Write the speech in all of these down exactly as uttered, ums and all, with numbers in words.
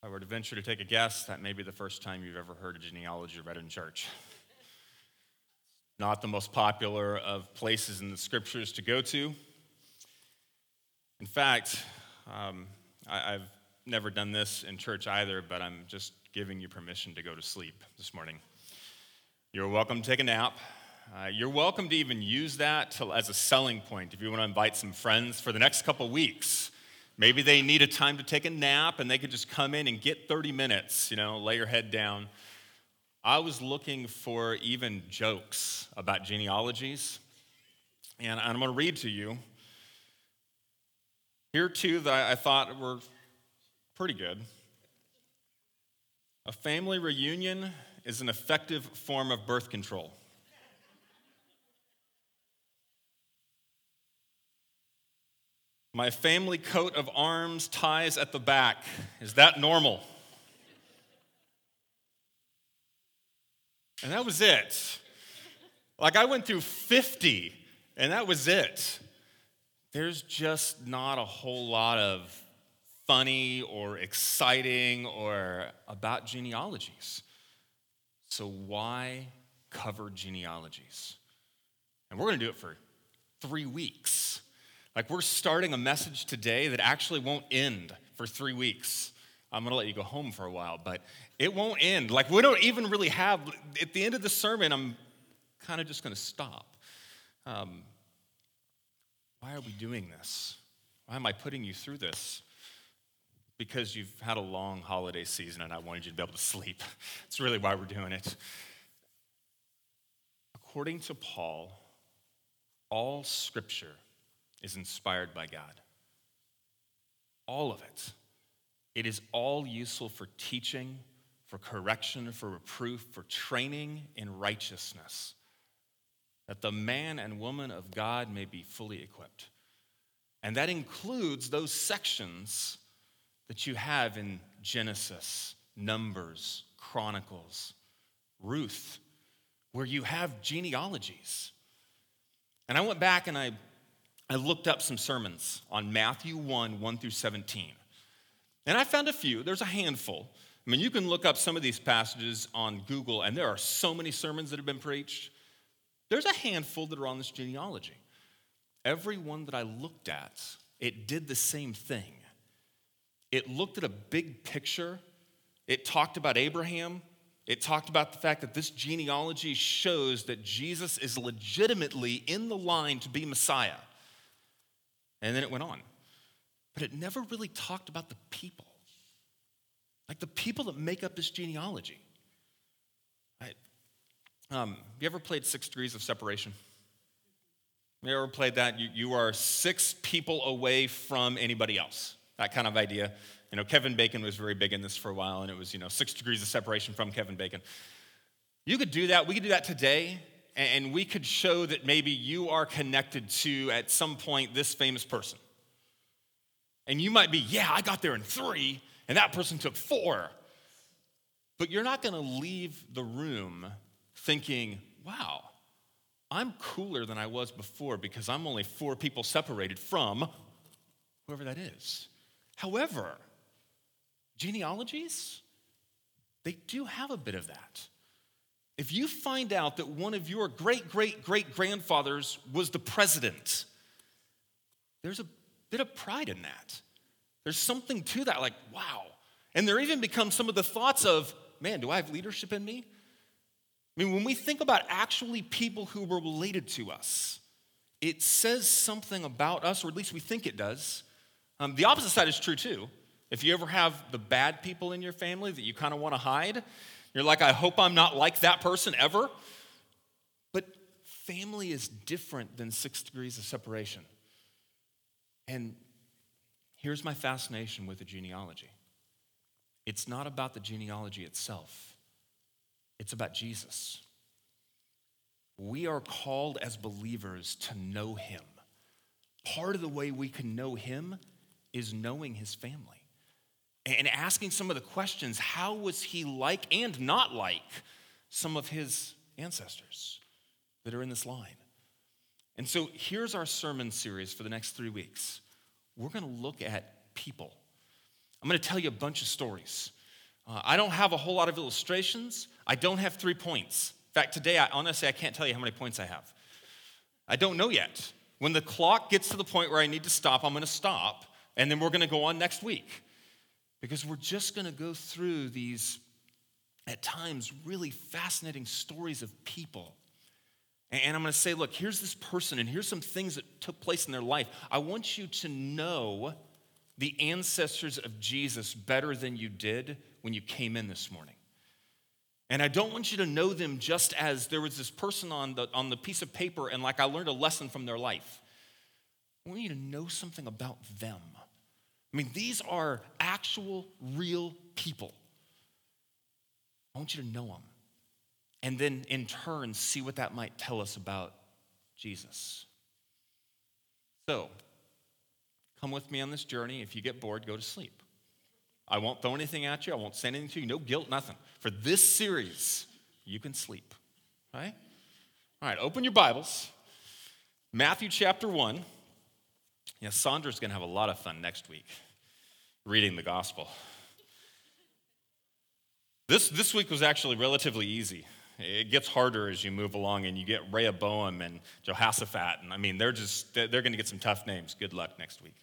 I would venture to take a guess that may be the first time you've ever heard a genealogy read in church. Not the most popular of places in the scriptures to go to. In fact, um, I, I've never done this in church either, but I'm just giving you permission to go to sleep this morning. You're welcome to take a nap. Uh, you're welcome to even use that to, as a selling point if you want to invite some friends for the next couple weeks. Maybe they need a time to take a nap and they could just come in and get thirty minutes, you know, lay your head down. I was looking for even jokes about genealogies, and I'm going to read to you. Here two that I thought were pretty good. A family reunion is an effective form of birth control. My family coat of arms ties at the back. Is that normal? And that was it. Like, I went through fifty, and that was it. There's just not a whole lot of funny or exciting or about genealogies. So why cover genealogies? And we're going to do it for three weeks. Like, we're starting a message today that actually won't end for three weeks. I'm going to let you go home for a while, but it won't end. Like, we don't even really have, at the end of the sermon, I'm kind of just going to stop. Um, why are we doing this? Why am I putting you through this? Because you've had a long holiday season, and I wanted you to be able to sleep. That's really why we're doing it. According to Paul, all Scripture is inspired by God. All of it. It is all useful for teaching, for correction, for reproof, for training in righteousness, that the man and woman of God may be fully equipped. And that includes those sections that you have in Genesis, Numbers, Chronicles, Ruth, where you have genealogies. And I went back and I I looked up some sermons on Matthew one, one through seventeen. And I found a few. There's a handful. I mean, you can look up some of these passages on Google, and there are so many sermons that have been preached. There's a handful that are on this genealogy. Every one that I looked at, it did the same thing. It looked at a big picture. It talked about Abraham. It talked about the fact that this genealogy shows that Jesus is legitimately in the line to be Messiah. And then it went on. But it never really talked about the people. Like, the people that make up this genealogy. Right? Um, you ever played Six Degrees of Separation? You ever played that? You, you are six people away from anybody else. That kind of idea. You know, Kevin Bacon was very big in this for a while, and it was, you know, six degrees of separation from Kevin Bacon. You could do that. We could do that today. And we could show that maybe you are connected to, at some point, this famous person. And you might be, yeah, I got there in three, and that person took four. But you're not going to leave the room thinking, wow, I'm cooler than I was before because I'm only four people separated from whoever that is. However, genealogies, they do have a bit of that. If you find out that one of your great-great-great-grandfathers was the president, there's a bit of pride in that. There's something to that, like, wow. And there even becomes some of the thoughts of, man, do I have leadership in me? I mean, when we think about actually people who were related to us, it says something about us, or at least we think it does. Um, the opposite side is true, too. If you ever have the bad people in your family that you kind of want to hide, you're like, I hope I'm not like that person ever. But family is different than six degrees of separation. And here's my fascination with the genealogy. It's not about the genealogy itself. It's about Jesus. We are called as believers to know him. Part of the way we can know him is knowing his family. And asking some of the questions, how was he like and not like some of his ancestors that are in this line? And so here's our sermon series for the next three weeks. We're going to look at people. I'm going to tell you a bunch of stories. Uh, I don't have a whole lot of illustrations. I don't have three points. In fact, today, I honestly, I can't tell you how many points I have. I don't know yet. When the clock gets to the point where I need to stop, I'm going to stop, and then we're going to go on next week. Because we're just going to go through these, at times, really fascinating stories of people. And I'm going to say, look, here's this person, and here's some things that took place in their life. I want you to know the ancestors of Jesus better than you did when you came in this morning. And I don't want you to know them just as there was this person on the, on the piece of paper, and like I learned a lesson from their life. I want you to know something about them. I mean, these are actual, real people. I want you to know them. And then, in turn, see what that might tell us about Jesus. So, come with me on this journey. If you get bored, go to sleep. I won't throw anything at you. I won't say anything to you. No guilt, nothing. For this series, you can sleep. Right? All right, open your Bibles. Matthew chapter one. Yeah, Sandra's going to have a lot of fun next week reading the gospel. This this week was actually relatively easy. It gets harder as you move along, and you get Rehoboam and Jehoshaphat, and I mean, they're just they're going to get some tough names. Good luck next week.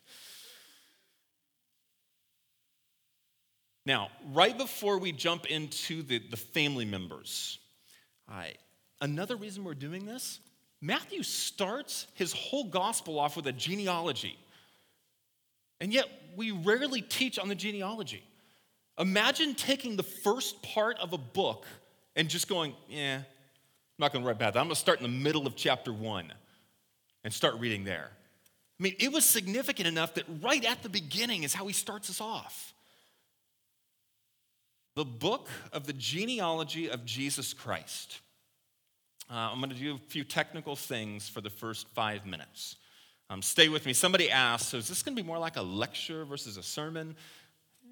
Now, right before we jump into the, the family members, I, another reason we're doing this, Matthew starts his whole gospel off with a genealogy, and yet we rarely teach on the genealogy. Imagine taking the first part of a book and just going, yeah, I'm not going to write about that. I'm going to start in the middle of chapter one and start reading there. I mean, it was significant enough that right at the beginning is how he starts us off. The book of the genealogy of Jesus Christ. Uh, I'm going to do a few technical things for the first five minutes. Um, stay with me. Somebody asked, so is this going to be more like a lecture versus a sermon?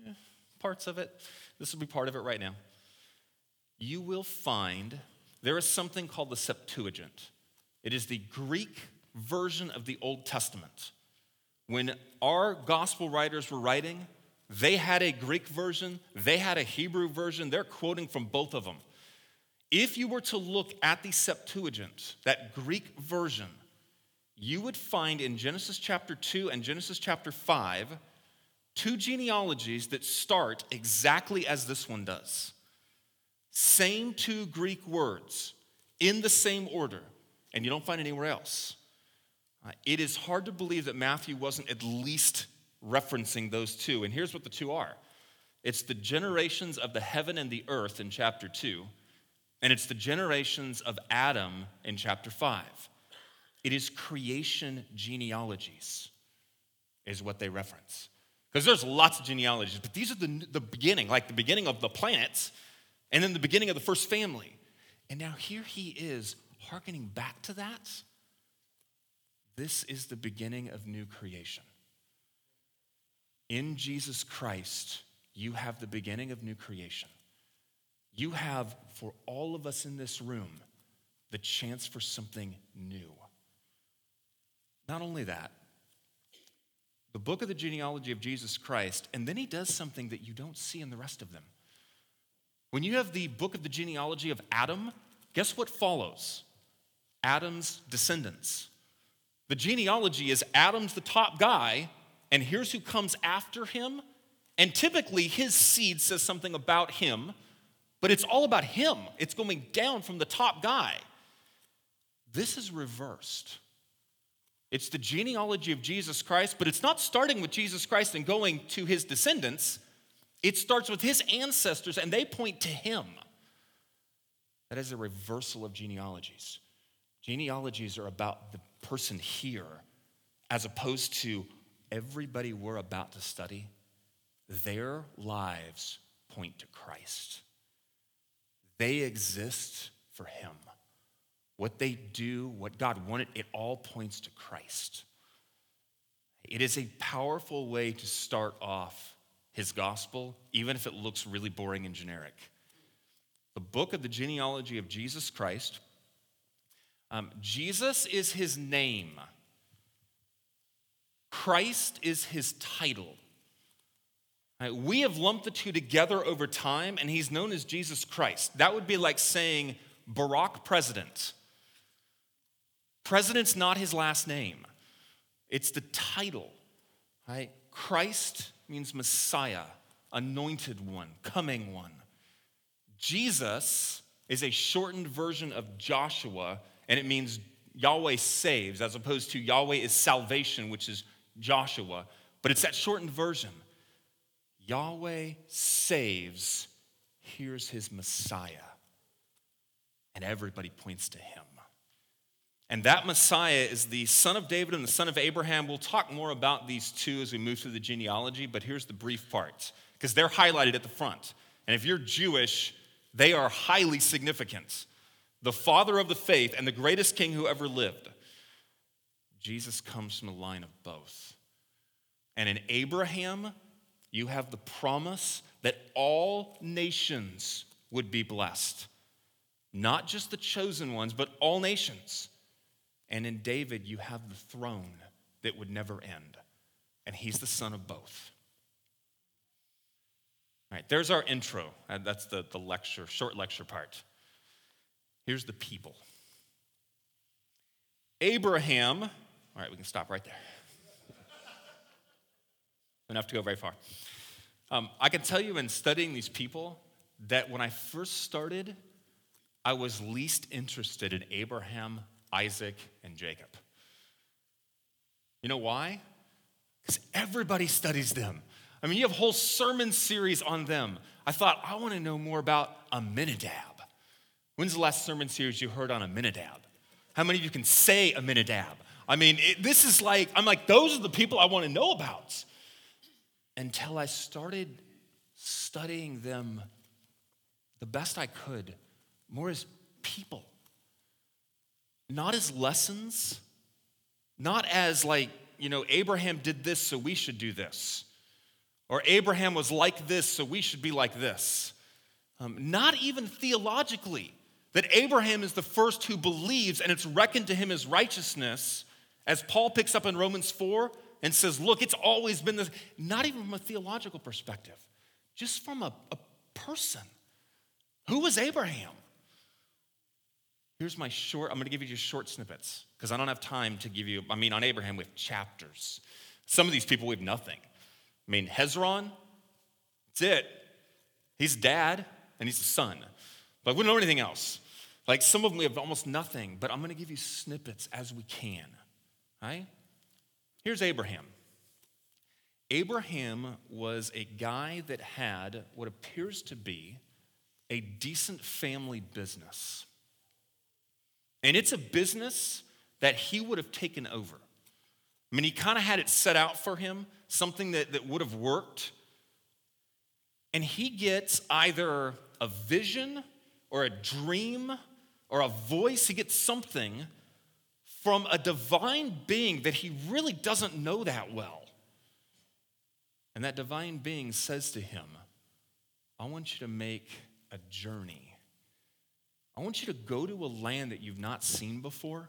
Yeah. Parts of it. This will be part of it right now. You will find there is something called the Septuagint. It is the Greek version of the Old Testament. When our gospel writers were writing, they had a Greek version, they had a Hebrew version, they're quoting from both of them. If you were to look at the Septuagint, that Greek version, you would find in Genesis chapter two and Genesis chapter five, two genealogies that start exactly as this one does. Same two Greek words in the same order, and you don't find anywhere else. Uh, it is hard to believe that Matthew wasn't at least referencing those two, and here's what the two are. It's the generations of the heaven and the earth in chapter two, and it's the generations of Adam in chapter five. It is creation genealogies is what they reference. Because there's lots of genealogies, but these are the, the beginning, like the beginning of the planets, and then the beginning of the first family. And now here he is, hearkening back to that. This is the beginning of new creation. In Jesus Christ, you have the beginning of new creation. You have, for all of us in this room, the chance for something new. Not only that, the book of the genealogy of Jesus Christ, and then he does something that you don't see in the rest of them. When you have the book of the genealogy of Adam, guess what follows? Adam's descendants. The genealogy is Adam's the top guy, and here's who comes after him, and typically his seed says something about him, but it's all about him. It's going down from the top guy. This is reversed. It's the genealogy of Jesus Christ, but it's not starting with Jesus Christ and going to his descendants. It starts with his ancestors, and they point to him. That is a reversal of genealogies. Genealogies are about the person here, as opposed to everybody we're about to study. Their lives point to Christ. They exist for him. What they do, what God wanted, it all points to Christ. It is a powerful way to start off his gospel, even if it looks really boring and generic. The book of the genealogy of Jesus Christ. Um, Jesus is his name. Christ is his title. Right? We have lumped the two together over time, and he's known as Jesus Christ. That would be like saying Barack President. President's not his last name. It's the title, right? Christ means Messiah, anointed one, coming one. Jesus is a shortened version of Joshua, and it means Yahweh saves, as opposed to Yahweh is salvation, which is Joshua. But it's that shortened version. Yahweh saves, here's his Messiah. And everybody points to him. And that Messiah is the son of David and the son of Abraham. We'll talk more about these two as we move through the genealogy, but here's the brief part, because they're highlighted at the front. And if you're Jewish, they are highly significant. The father of the faith and the greatest king who ever lived. Jesus comes from the line of both. And in Abraham, you have the promise that all nations would be blessed. Not just the chosen ones, but all nations. And in David, you have the throne that would never end. And he's the son of both. All right, there's our intro. That's the, the lecture, short lecture part. Here's the people. Abraham, all right, we can stop right there. Don't have to go very far. Um, I can tell you in studying these people that when I first started, I was least interested in Abraham, Isaac, and Jacob. You know why? Because everybody studies them. I mean, you have whole sermon series on them. I thought, I want to know more about Amminadab. When's the last sermon series you heard on Amminadab? How many of you can say Amminadab? I mean, it, this is like, I'm like, those are the people I want to know about. Until I started studying them the best I could, more as people. Not as lessons, not as like, you know, Abraham did this, so we should do this. Or Abraham was like this, so we should be like this. Um, not even theologically, that Abraham is the first who believes and it's reckoned to him as righteousness, as Paul picks up in Romans four, and says, look, it's always been this. Not even from a theological perspective, just from a, a person. Who was Abraham? Here's my short, I'm gonna give you just short snippets because I don't have time to give you, I mean, on Abraham we have chapters. Some of these people we have nothing. I mean, Hezron, that's it. He's dad and he's the son. But we don't know anything else. Like some of them we have almost nothing, but I'm gonna give you snippets as we can, right? Here's Abraham. Abraham was a guy that had what appears to be a decent family business. And it's a business that he would have taken over. I mean, he kind of had it set out for him, something that, that would have worked. And he gets either a vision or a dream or a voice. He gets something from a divine being that he really doesn't know that well. And that divine being says to him, I want you to make a journey. I want you to go to a land that you've not seen before,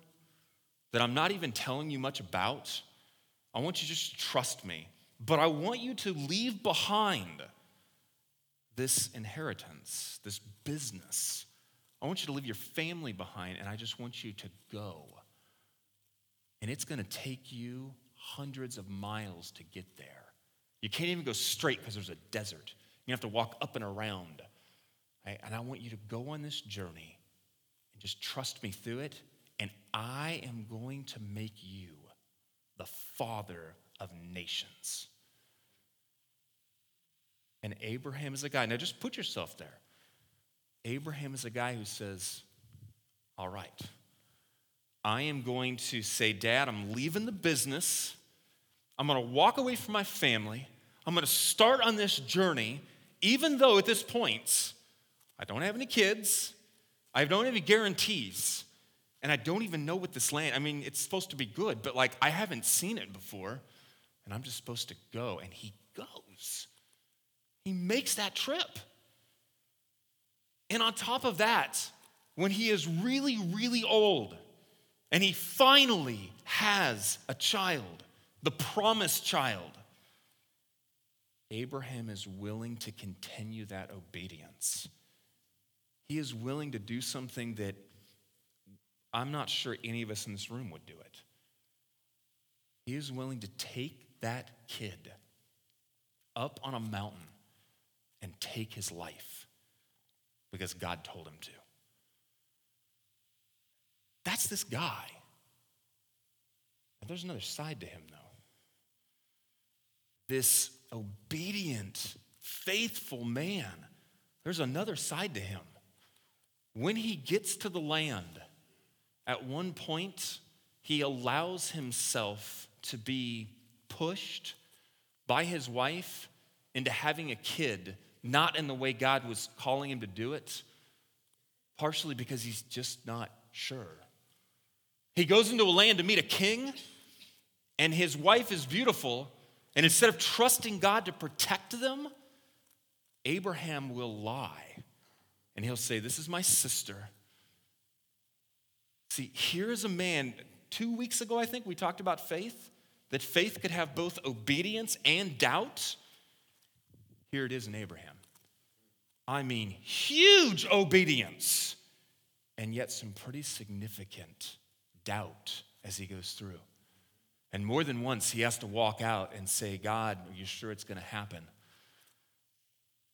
that I'm not even telling you much about. I want you to just trust me. But I want you to leave behind this inheritance, this business. I want you to leave your family behind, and I just want you to go. And it's going to take you hundreds of miles to get there. You can't even go straight because there's a desert. You have to walk up and around. Right? And I want you to go on this journey and just trust me through it. And I am going to make you the father of nations. And Abraham is a guy. Now just put yourself there. Abraham is a guy who says, all right. I am going to say, Dad, I'm leaving the business. I'm going to walk away from my family. I'm going to start on this journey, even though at this point, I don't have any kids. I don't have any guarantees. And I don't even know what this land, I mean, it's supposed to be good, but like I haven't seen it before. And I'm just supposed to go. And he goes. He makes that trip. And on top of that, when he is really, really old, and he finally has a child, the promised child. Abraham is willing to continue that obedience. He is willing to do something that I'm not sure any of us in this room would do it. He is willing to take that kid up on a mountain and take his life because God told him to. That's this guy. Now, there's another side to him, though. This obedient, faithful man, there's another side to him. When he gets to the land, at one point, he allows himself to be pushed by his wife into having a kid, not in the way God was calling him to do it, partially because he's just not sure. He goes into a land to meet a king, and his wife is beautiful, and instead of trusting God to protect them, Abraham will lie, and he'll say, "This is my sister." See, here's a man, two weeks ago, I think, we talked about faith, that faith could have both obedience and doubt. Here it is in Abraham. I mean, huge obedience, and yet some pretty significant doubt as he goes through. And more than once, he has to walk out and say, God, are you sure it's going to happen?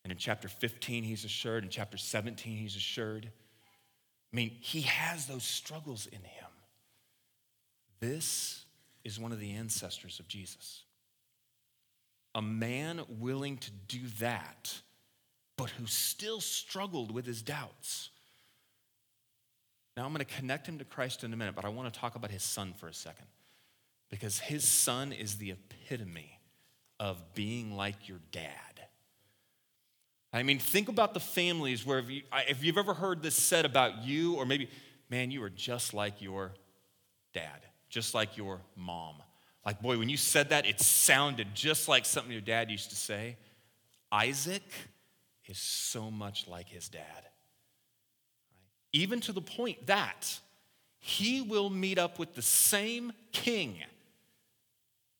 And in chapter fifteen, he's assured. In chapter seventeen, he's assured. I mean, he has those struggles in him. This is one of the ancestors of Jesus. A man willing to do that, but who still struggled with his doubts. Now, I'm going to connect him to Christ in a minute, but I want to talk about his son for a second, because his son is the epitome of being like your dad. I mean, think about the families where if, you, if you've ever heard this said about you, or maybe, man, you are just like your dad, just like your mom. Like, boy, when you said that, it sounded just like something your dad used to say. Isaac is so much like his dad. Right? Even to the point that he will meet up with the same king,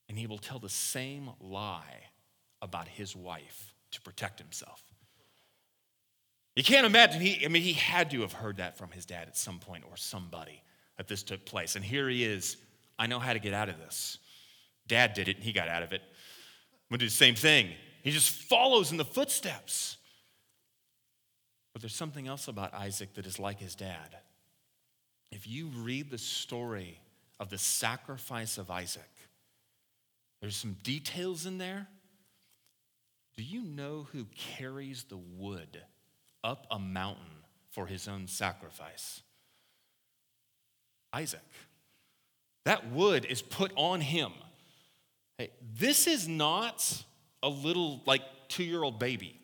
and he will tell the same lie about his wife to protect himself. You can't imagine, he, I mean, he had to have heard that from his dad at some point or somebody that this took place. And here he is, I know how to get out of this. Dad did it, and he got out of it. I'm gonna do the same thing. He just follows in the footsteps. But there's something else about Isaac that is like his dad. If you read the story of the sacrifice of Isaac, there's some details in there. Do you know who carries the wood up a mountain for his own sacrifice? Isaac. That wood is put on him. Hey, this is not a little, like, two-year-old baby.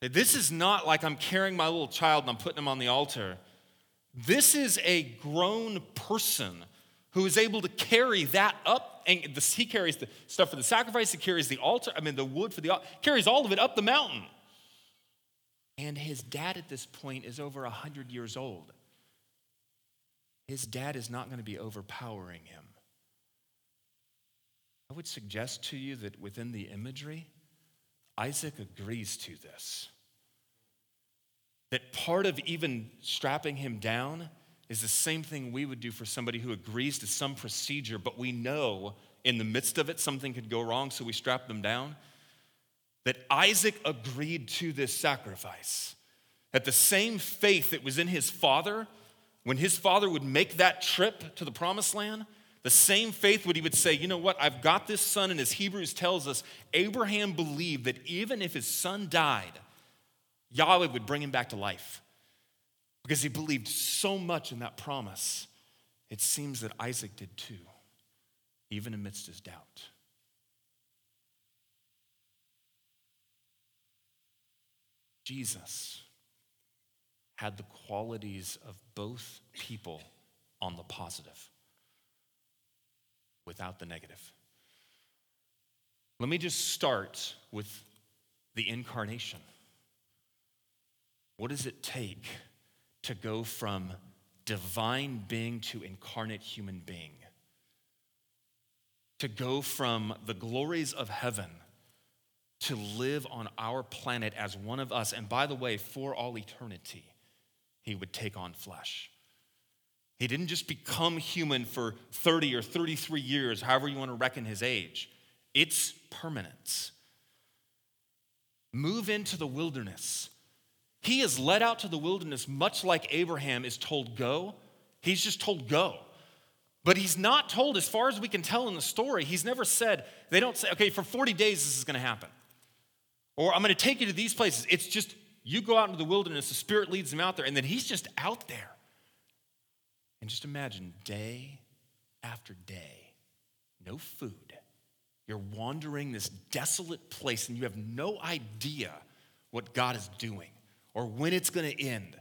Hey, this is not like I'm carrying my little child and I'm putting him on the altar. This is a grown person who is able to carry that up, and this, he carries the stuff for the sacrifice, he carries the altar, I mean the wood for the altar, carries all of it up the mountain. And his dad at this point is over one hundred years old. His dad is not going to be overpowering him. I would suggest to you that within the imagery, Isaac agrees to this. That part of even strapping him down is the same thing we would do for somebody who agrees to some procedure, but we know in the midst of it something could go wrong, so we strap them down. That Isaac agreed to this sacrifice. That the same faith that was in his father, when his father would make that trip to the promised land, the same faith would he would say, you know what, I've got this son, and as Hebrews tells us, Abraham believed that even if his son died, Yahweh would bring him back to life because he believed so much in that promise. It seems that Isaac did too, even amidst his doubt. Jesus had the qualities of both people on the positive without the negative. Let me just start with the incarnation. What does it take to go from divine being to incarnate human being? To go from the glories of heaven to live on our planet as one of us. And by the way, for all eternity, he would take on flesh. He didn't just become human for thirty or thirty-three years, however you want to reckon his age. It's permanent. Move into the wilderness. He is led out to the wilderness, much like Abraham is told go. He's just told go. But he's not told, as far as we can tell in the story, he's never said, they don't say, okay, for forty days this is going to happen. Or I'm going to take you to these places. It's just, you go out into the wilderness, the Spirit leads him out there, and then he's just out there. And just imagine day after day, no food. You're wandering this desolate place and you have no idea what God is doing or when it's going to end.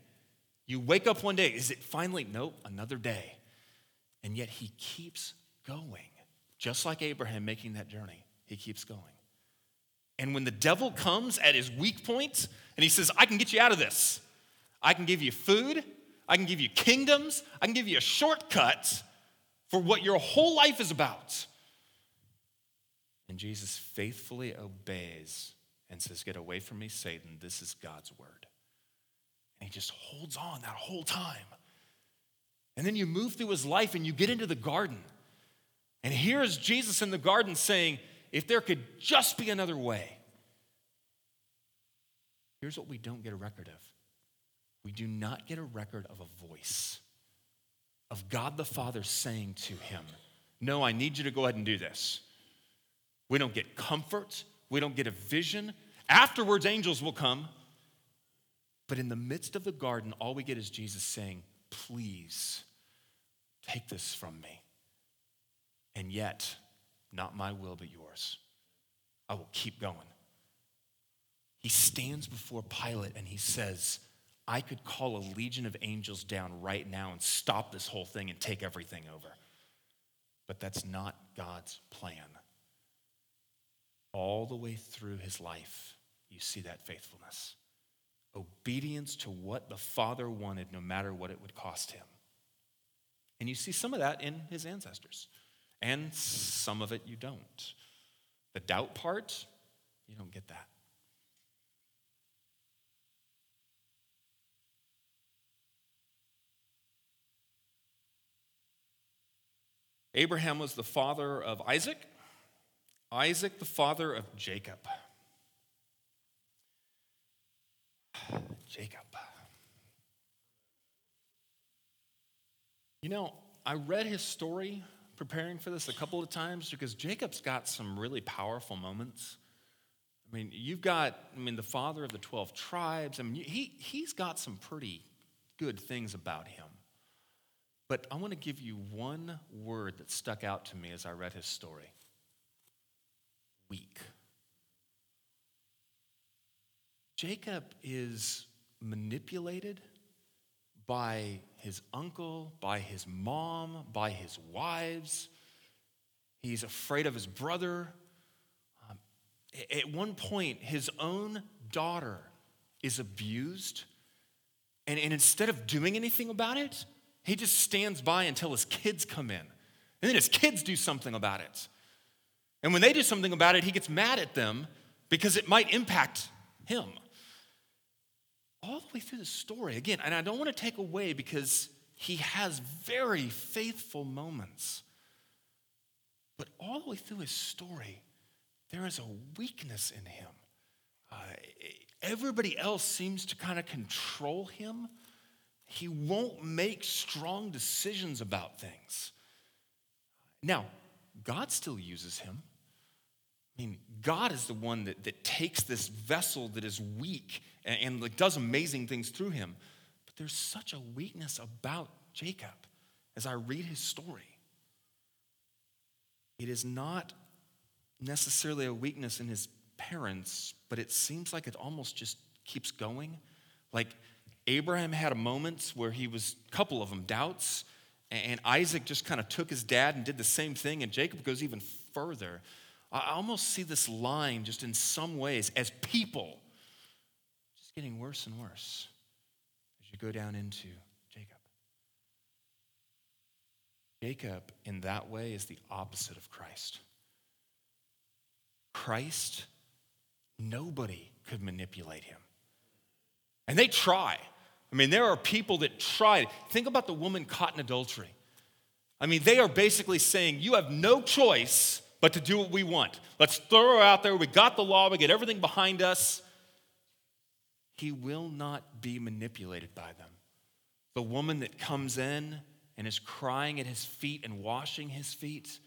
You wake up one day, is it finally? Nope, another day. And yet he keeps going. Just like Abraham making that journey, he keeps going. And when the devil comes at his weak point and he says, I can get you out of this. I can give you food. I can give you kingdoms. I can give you a shortcut for what your whole life is about. And Jesus faithfully obeys and says, get away from me, Satan. This is God's word. And he just holds on that whole time. And then you move through his life and you get into the garden. And here is Jesus in the garden saying, if there could just be another way. Here's what we don't get a record of. We do not get a record of a voice of God the Father saying to him, no, I need you to go ahead and do this. We don't get comfort. We don't get a vision. Afterwards, angels will come. But in the midst of the garden, all we get is Jesus saying, please take this from me. And yet, not my will, but yours. I will keep going. He stands before Pilate and he says, I could call a legion of angels down right now and stop this whole thing and take everything over. But that's not God's plan. All the way through his life, you see that faithfulness. Obedience to what the Father wanted, no matter what it would cost him. And you see some of that in his ancestors. And some of it you don't. The doubt part, you don't get that. Abraham was the father of Isaac. Isaac, the father of Jacob. Jacob. You know, I read his story preparing for this a couple of times because Jacob's got some really powerful moments. I mean, you've got, I mean, the father of the twelve tribes. I mean, he, he's got some pretty good things about him. But I want to give you one word that stuck out to me as I read his story. Weak. Jacob is manipulated by his uncle, by his mom, by his wives. He's afraid of his brother. Um, at one point, his own daughter is abused. And, and instead of doing anything about it, he just stands by until his kids come in. And then his kids do something about it. And when they do something about it, he gets mad at them because it might impact him. All the way through the story, again, and I don't want to take away because he has very faithful moments. But all the way through his story, there is a weakness in him. Uh, everybody else seems to kind of control him. He won't make strong decisions about things. Now, God still uses him. I mean, God is the one that, that takes this vessel that is weak and, and like does amazing things through him. But there's such a weakness about Jacob as I read his story. It is not necessarily a weakness in his parents, but it seems like it almost just keeps going. Like, Abraham had a moment where he was, a couple of them, doubts, and Isaac just kind of took his dad and did the same thing, and Jacob goes even further. I almost see this line just in some ways as people just getting worse and worse as you go down into Jacob. Jacob, in that way, is the opposite of Christ. Christ Nobody could manipulate him. And they try. I mean, there are people that tried. Think about the woman caught in adultery. I mean, they are basically saying, you have no choice but to do what we want. Let's throw her out there. We got the law. We get everything behind us. He will not be manipulated by them. The woman that comes in and is crying at his feet and washing his feet,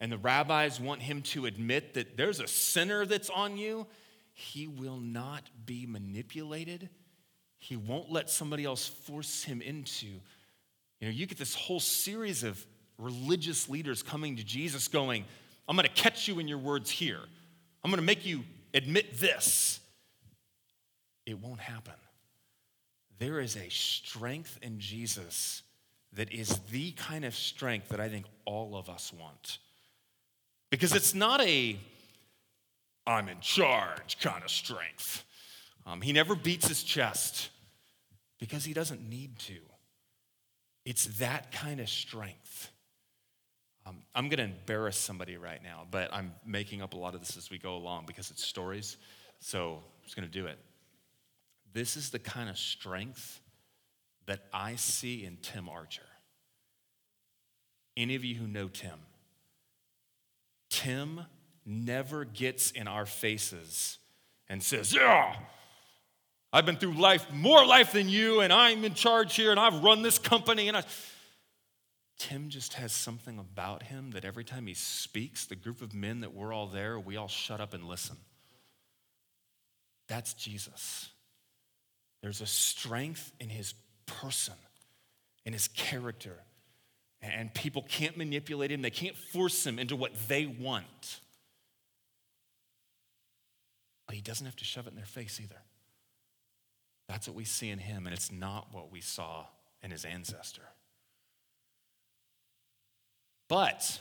and the rabbis want him to admit that there's a sinner that's on you, he will not be manipulated. He won't let somebody else force him into. You know, you get this whole series of religious leaders coming to Jesus going, I'm going to catch you in your words here. I'm going to make you admit this. It won't happen. There is a strength in Jesus that is the kind of strength that I think all of us want. Because it's not a I'm in charge kind of strength. Um, he never beats his chest because he doesn't need to. It's that kind of strength. Um, I'm going to embarrass somebody right now, but I'm making up a lot of this as we go along because it's stories. So I'm just going to do it. This is the kind of strength that I see in Tim Archer. Any of you who know Tim, Tim never gets in our faces and says, yeah, I've been through life, more life than you, and I'm in charge here, and I've run this company. And I... Tim just has something about him that every time he speaks, the group of men that were all there, we all shut up and listen. That's Jesus. There's a strength in his person, in his character, and people can't manipulate him. They can't force him into what they want. But he doesn't have to shove it in their face either. That's what we see in him, and it's not what we saw in his ancestor. But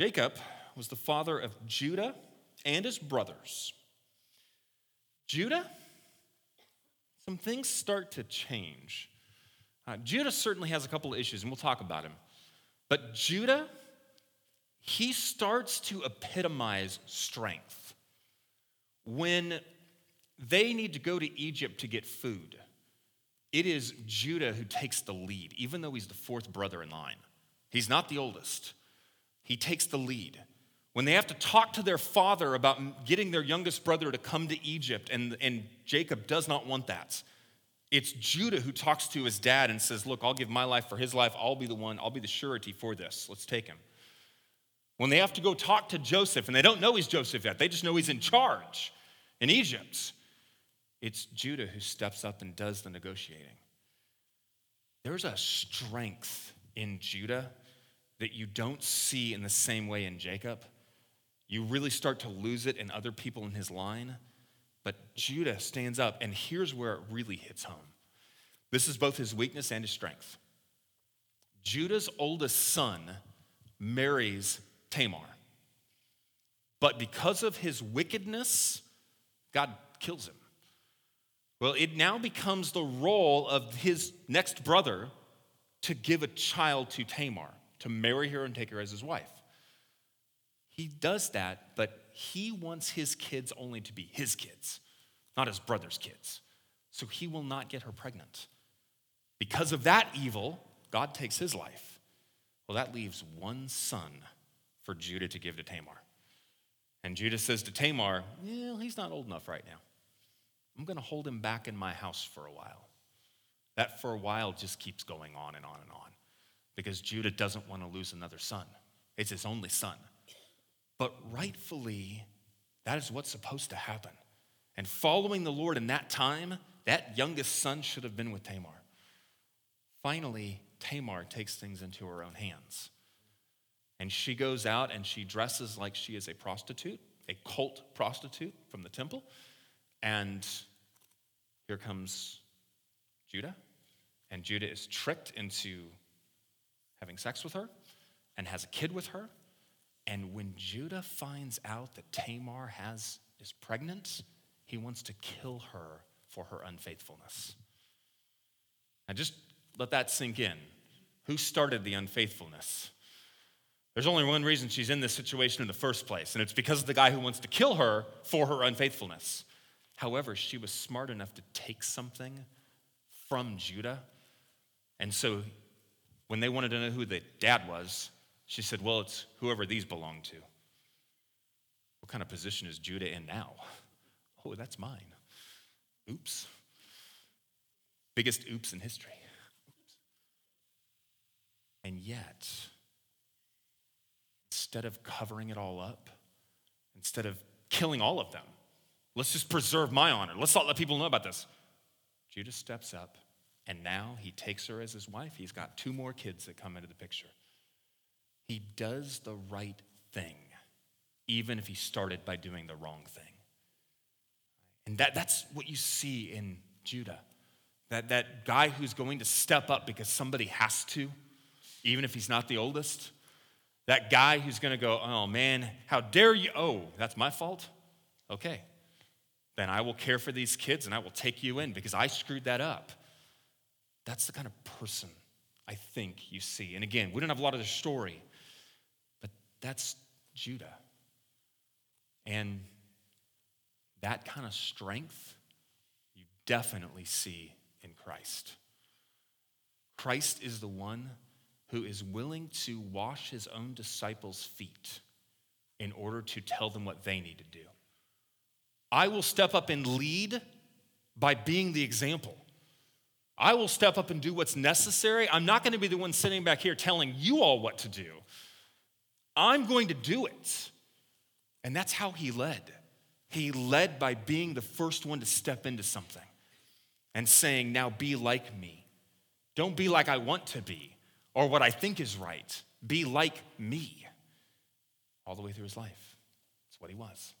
Jacob was the father of Judah and his brothers. Judah, some things start to change. Uh, Judah certainly has a couple of issues, and we'll talk about him. But Judah, he starts to epitomize strength. When they need to go to Egypt to get food, it is Judah who takes the lead, even though he's the fourth brother in line. He's not the oldest. He takes the lead. When they have to talk to their father about getting their youngest brother to come to Egypt, and, and Jacob does not want that, it's Judah who talks to his dad and says, look, I'll give my life for his life. I'll be the one. I'll be the surety for this. Let's take him. When they have to go talk to Joseph, and they don't know he's Joseph yet, they just know he's in charge in Egypt, it's Judah who steps up and does the negotiating. There's a strength in Judah that you don't see in the same way in Jacob. You really start to lose it in other people in his line. But Judah stands up, and here's where it really hits home. This is both his weakness and his strength. Judah's oldest son marries Tamar. But because of his wickedness, God kills him. Well, it now becomes the role of his next brother to give a child to Tamar, to marry her and take her as his wife. He does that, but he wants his kids only to be his kids, not his brother's kids. So he will not get her pregnant. Because of that evil, God takes his life. Well, that leaves one son for Judah to give to Tamar. And Judah says to Tamar, well, he's not old enough right now. I'm going to hold him back in my house for a while. That for a while just keeps going on and on and on because Judah doesn't want to lose another son. It's his only son. But rightfully, that is what's supposed to happen. And following the Lord in that time, that youngest son should have been with Tamar. Finally, Tamar takes things into her own hands. And she goes out and she dresses like she is a prostitute, a cult prostitute from the temple. And here comes Judah. And Judah is tricked into having sex with her and has a kid with her. And when Judah finds out that Tamar has, is pregnant, he wants to kill her for her unfaithfulness. Now just let that sink in. Who started the unfaithfulness? There's only one reason she's in this situation in the first place, and it's because of the guy who wants to kill her for her unfaithfulness. However, she was smart enough to take something from Judah. And so when they wanted to know who the dad was, she said, well, it's whoever these belong to. What kind of position is Judah in now? Oh, that's mine. Oops. Biggest oops in history. Oops. And yet, instead of covering it all up, instead of killing all of them, let's just preserve my honor. Let's not let people know about this. Judah steps up, and now he takes her as his wife. He's got two more kids that come into the picture. He does the right thing, even if he started by doing the wrong thing. And that, that's what you see in Judah. That, that guy who's going to step up because somebody has to, even if he's not the oldest. That guy who's going to go, oh, man, how dare you? Oh, that's my fault? Okay. Then I will care for these kids and I will take you in because I screwed that up. That's the kind of person I think you see. And again, we don't have a lot of the story, but that's Judah. And that kind of strength you definitely see in Christ. Christ is the one who is willing to wash his own disciples' feet in order to tell them what they need to do. I will step up and lead by being the example. I will step up and do what's necessary. I'm not going to be the one sitting back here telling you all what to do. I'm going to do it. And that's how he led. He led by being the first one to step into something and saying, now be like me. Don't be like I want to be or what I think is right. Be like me. All the way through his life. That's what he was.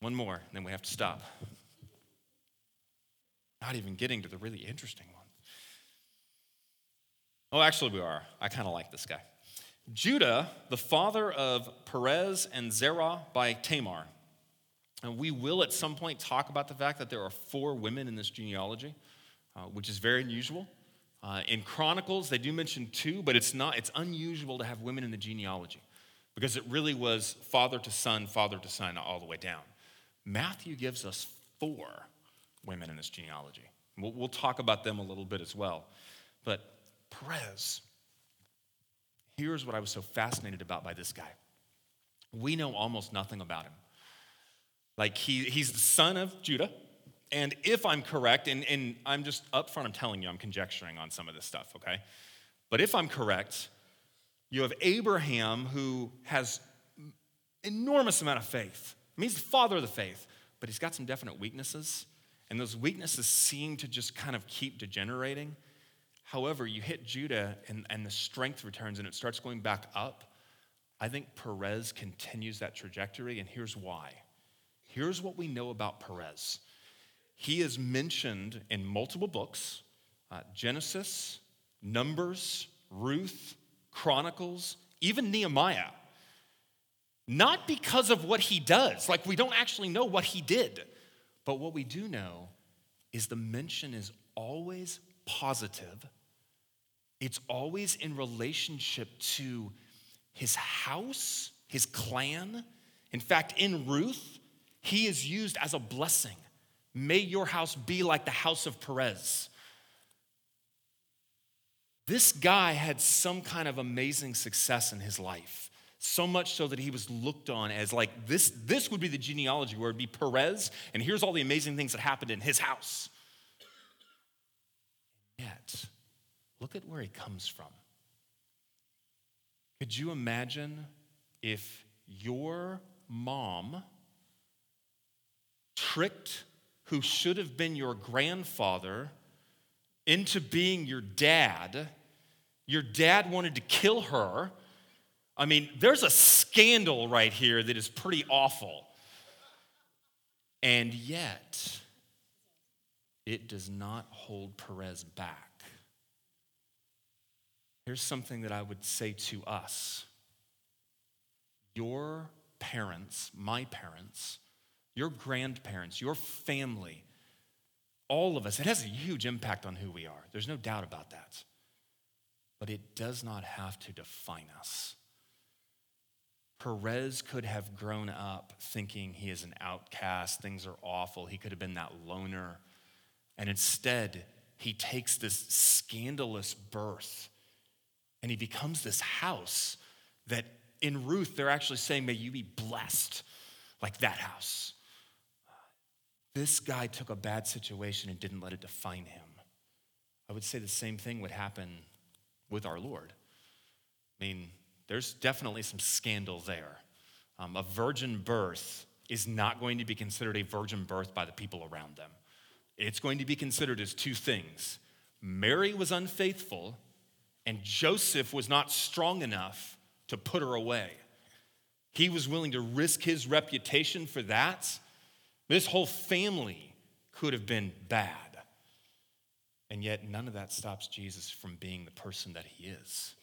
One more, and then we have to stop. Not even getting to the really interesting one. Oh, actually we are. I kind of like this guy. Judah, the father of Perez and Zerah by Tamar. And we will at some point talk about the fact that there are four women in this genealogy, uh, which is very unusual. Uh, in Chronicles, they do mention two, but it's not. It's unusual to have women in the genealogy because it really was father to son, father to son, all the way down. Matthew gives us four women in this genealogy. We'll, we'll talk about them a little bit as well. But Perez, here's what I was so fascinated about by this guy. We know almost nothing about him. Like he, he's the son of Judah. And if I'm correct, and, and I'm just up front, I'm telling you, I'm conjecturing on some of this stuff, okay? But if I'm correct, you have Abraham who has enormous amount of faith. I mean, he's the father of the faith, but he's got some definite weaknesses, and those weaknesses seem to just kind of keep degenerating. However, you hit Judah, and, and the strength returns, and it starts going back up. I think Perez continues that trajectory, and here's why. Here's what we know about Perez. He is mentioned in multiple books, uh, Genesis, Numbers, Ruth, Chronicles, even Nehemiah. Not because of what he does. Like, we don't actually know what he did. But what we do know is the mention is always positive. It's always in relationship to his house, his clan. In fact, in Ruth, he is used as a blessing. May your house be like the house of Perez. This guy had some kind of amazing success in his life. So much so that he was looked on as like, this, this would be the genealogy where it'd be Perez, and here's all the amazing things that happened in his house. Yet, look at where he comes from. Could you imagine if your mom tricked who should have been your grandfather into being your dad? Your dad wanted to kill her. I mean, there's a scandal right here that is pretty awful. And yet, it does not hold Perez back. Here's something that I would say to us. Your parents, my parents, your grandparents, your family, all of us, it has a huge impact on who we are. There's no doubt about that. but it does not have to define us. Perez could have grown up thinking he is an outcast, things are awful, he could have been that loner. And instead, he takes this scandalous birth and he becomes this house that in Ruth, they're actually saying, may you be blessed like that house. This guy took a bad situation and didn't let it define him. I would say the same thing would happen with our Lord. I mean, there's definitely some scandal there. Um, a virgin birth is not going to be considered a virgin birth by the people around them. It's going to be considered as two things. Mary was unfaithful, and Joseph was not strong enough to put her away. He was willing to risk his reputation for that. This whole family could have been bad. And yet none of that stops Jesus from being the person that he is.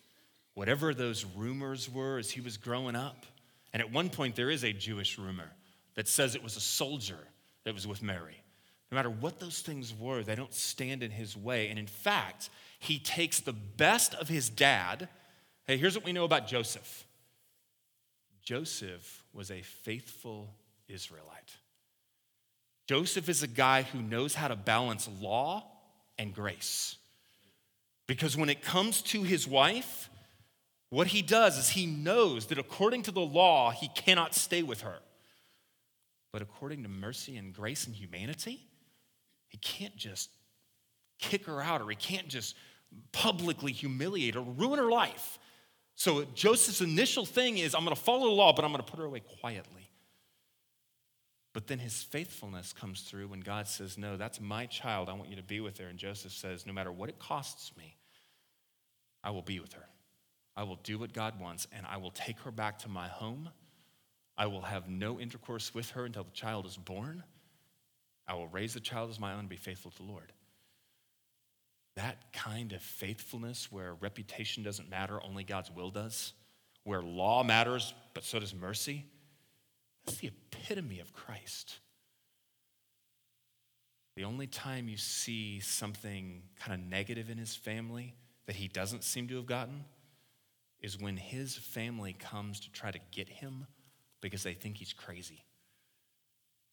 Whatever those rumors were as he was growing up, and at one point there is a Jewish rumor that says it was a soldier that was with Mary. No matter what those things were, they don't stand in his way. And in fact, he takes the best of his dad. Hey, here's what we know about Joseph. Joseph was a faithful Israelite. Joseph is a guy who knows how to balance law and grace. Because when it comes to his wife, what he does is he knows that according to the law, he cannot stay with her. But according to mercy and grace and humanity, he can't just kick her out, or he can't just publicly humiliate or ruin her life. So Joseph's initial thing is, I'm going to follow the law, but I'm going to put her away quietly. But then his faithfulness comes through when God says, no, that's my child. I want you to be with her. And Joseph says, no matter what it costs me, I will be with her. I will do what God wants, and I will take her back to my home. I will have no intercourse with her until the child is born. I will raise the child as my own and be faithful to the Lord. That kind of faithfulness where reputation doesn't matter, only God's will does, where law matters, but so does mercy, that's the epitome of Christ. The only time you see something kind of negative in his family that he doesn't seem to have gotten is when his family comes to try to get him because they think he's crazy.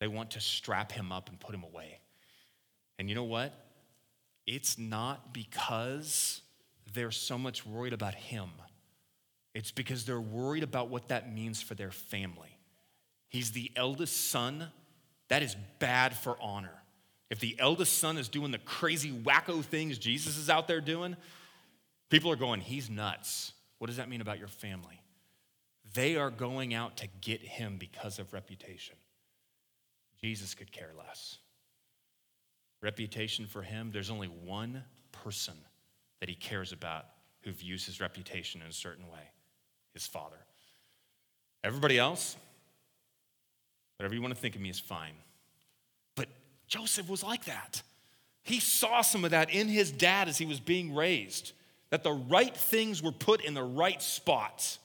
They want to strap him up and put him away. And you know what? It's not because they're so much worried about him. It's because they're worried about what that means for their family. He's the eldest son. That is bad for honor. If the eldest son is doing the crazy wacko things Jesus is out there doing, people are going, he's nuts. What does that mean about your family? They are going out to get him because of reputation. Jesus could care less. Reputation for him, there's only one person that he cares about who views his reputation in a certain way, his Father. Everybody else, whatever you want to think of me is fine. But Joseph was like that. He saw some of that in his dad as he was being raised, that the right things were put in the right spots.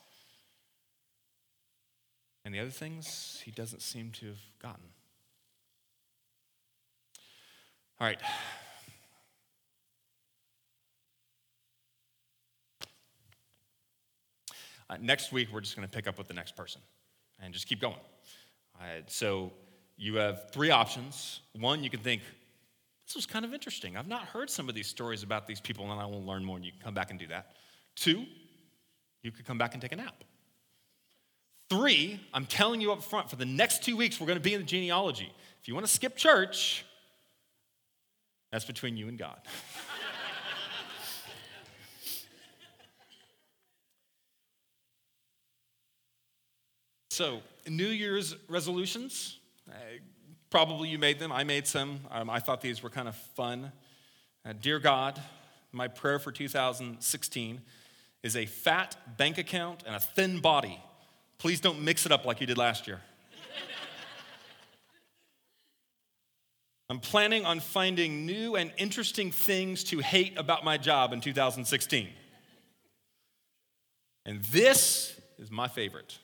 And the other things he doesn't seem to have gotten. All right. Uh, next week, we're just going to pick up with the next person and just keep going. All right, so you have three options. One, you can think, this was kind of interesting. I've not heard some of these stories about these people, and I want to learn more, and you can come back and do that. Two, you could come back and take a nap. Three, I'm telling you up front, for the next two weeks, we're going to be in the genealogy. If you want to skip church, that's between you and God. So, New Year's resolutions. Uh, probably you made them. I made some. Um, I thought these were kind of fun. Uh, Dear God, my prayer for two thousand sixteen is a fat bank account and a thin body. Please don't mix it up like you did last year. I'm planning on finding new and interesting things to hate about my job in two thousand sixteen. And this is my favorite.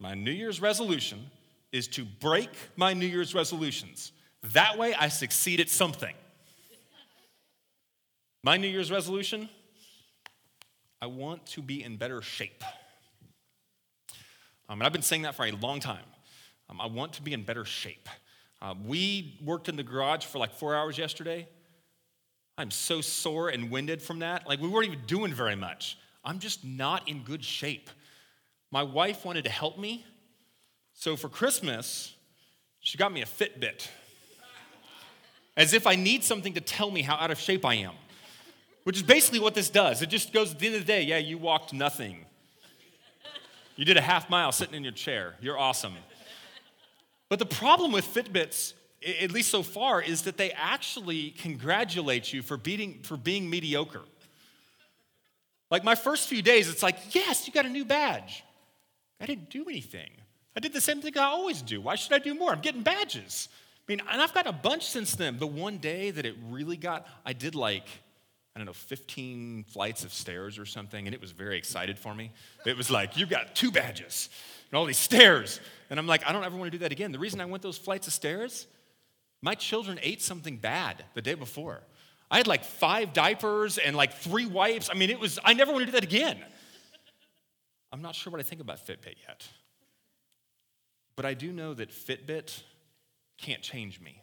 My New Year's resolution is to break my New Year's resolutions. That way I succeed at something. My New Year's resolution, I want to be in better shape. Um, and I've been saying that for a long time. Um, I want to be in better shape. Uh, we worked in the garage for like four hours yesterday. I'm so sore and winded from that. Like, we weren't even doing very much. I'm just not in good shape. My wife wanted to help me. So for Christmas, she got me a Fitbit. As if I need something to tell me how out of shape I am. Which is basically what this does. It just goes, at the end of the day, yeah, you walked nothing. You did a half mile sitting in your chair. You're awesome. But the problem with Fitbits, at least so far, is that they actually congratulate you for beating, for being mediocre. Like, my first few days, it's like, yes, you got a new badge. I didn't do anything. I did the same thing I always do. Why should I do more? I'm getting badges. I mean, and I've got a bunch since then. The one day that it really got, I did like, I don't know, fifteen flights of stairs or something, and it was very excited for me. It was like, you got two badges and all these stairs. And I'm like, I don't ever want to do that again. The reason I went those flights of stairs, my children ate something bad the day before. I had like five diapers and like three wipes. I mean, it was, I never want to do that again. I'm not sure what I think about Fitbit yet. But I do know that Fitbit can't change me.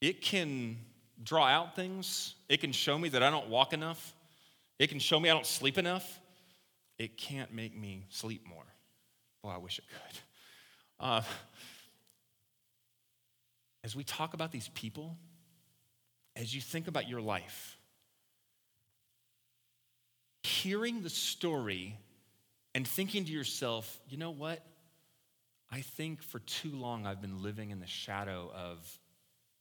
It can draw out things. It can show me that I don't walk enough. It can show me I don't sleep enough. It can't make me sleep more. Boy, I wish it could. Uh, as we talk about these people, as you think about your life, hearing the story and thinking to yourself, you know what? I think for too long I've been living in the shadow of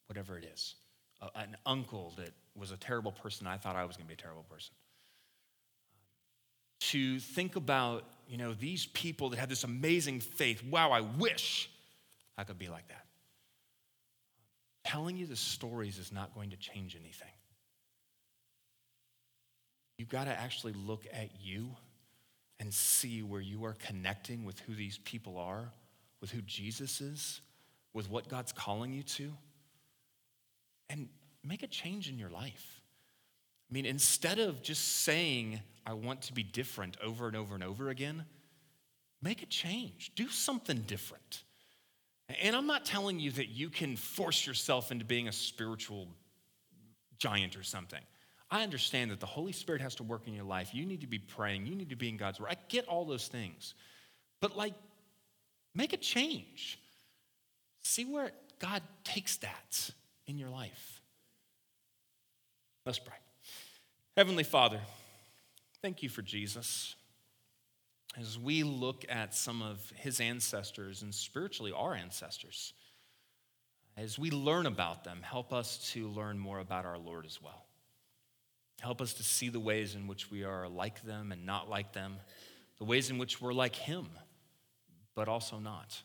whatever it is. Uh, an uncle that was a terrible person. I thought I was going to be a terrible person. To think about, you know, these people that have this amazing faith. Wow, I wish I could be like that. Telling you the stories is not going to change anything. You've got to actually look at you and see where you are connecting with who these people are, with who Jesus is, with what God's calling you to, and make a change in your life. I mean, instead of just saying, I want to be different over and over and over again, make a change. Do something different. And I'm not telling you that you can force yourself into being a spiritual giant or something. I understand that the Holy Spirit has to work in your life. You need to be praying. You need to be in God's word. I get all those things. But, like, make a change. See where God takes that in your life. Let's pray. Heavenly Father, thank you for Jesus. As we look at some of his ancestors and spiritually our ancestors, as we learn about them, help us to learn more about our Lord as well. Help us to see the ways in which we are like them and not like them, the ways in which we're like him, but also not.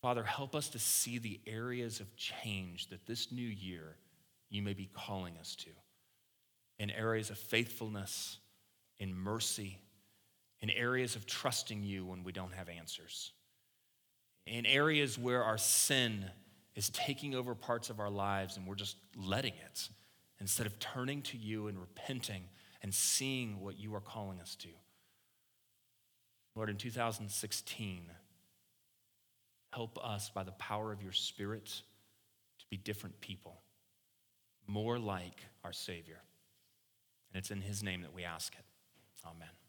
Father, help us to see the areas of change that this new year you may be calling us to, in areas of faithfulness, in mercy, in areas of trusting you when we don't have answers, in areas where our sin is taking over parts of our lives and we're just letting it, instead of turning to you and repenting and seeing what you are calling us to. Lord, in two thousand sixteen, help us by the power of your Spirit to be different people, more like our Savior. And it's in his name that we ask it. Amen.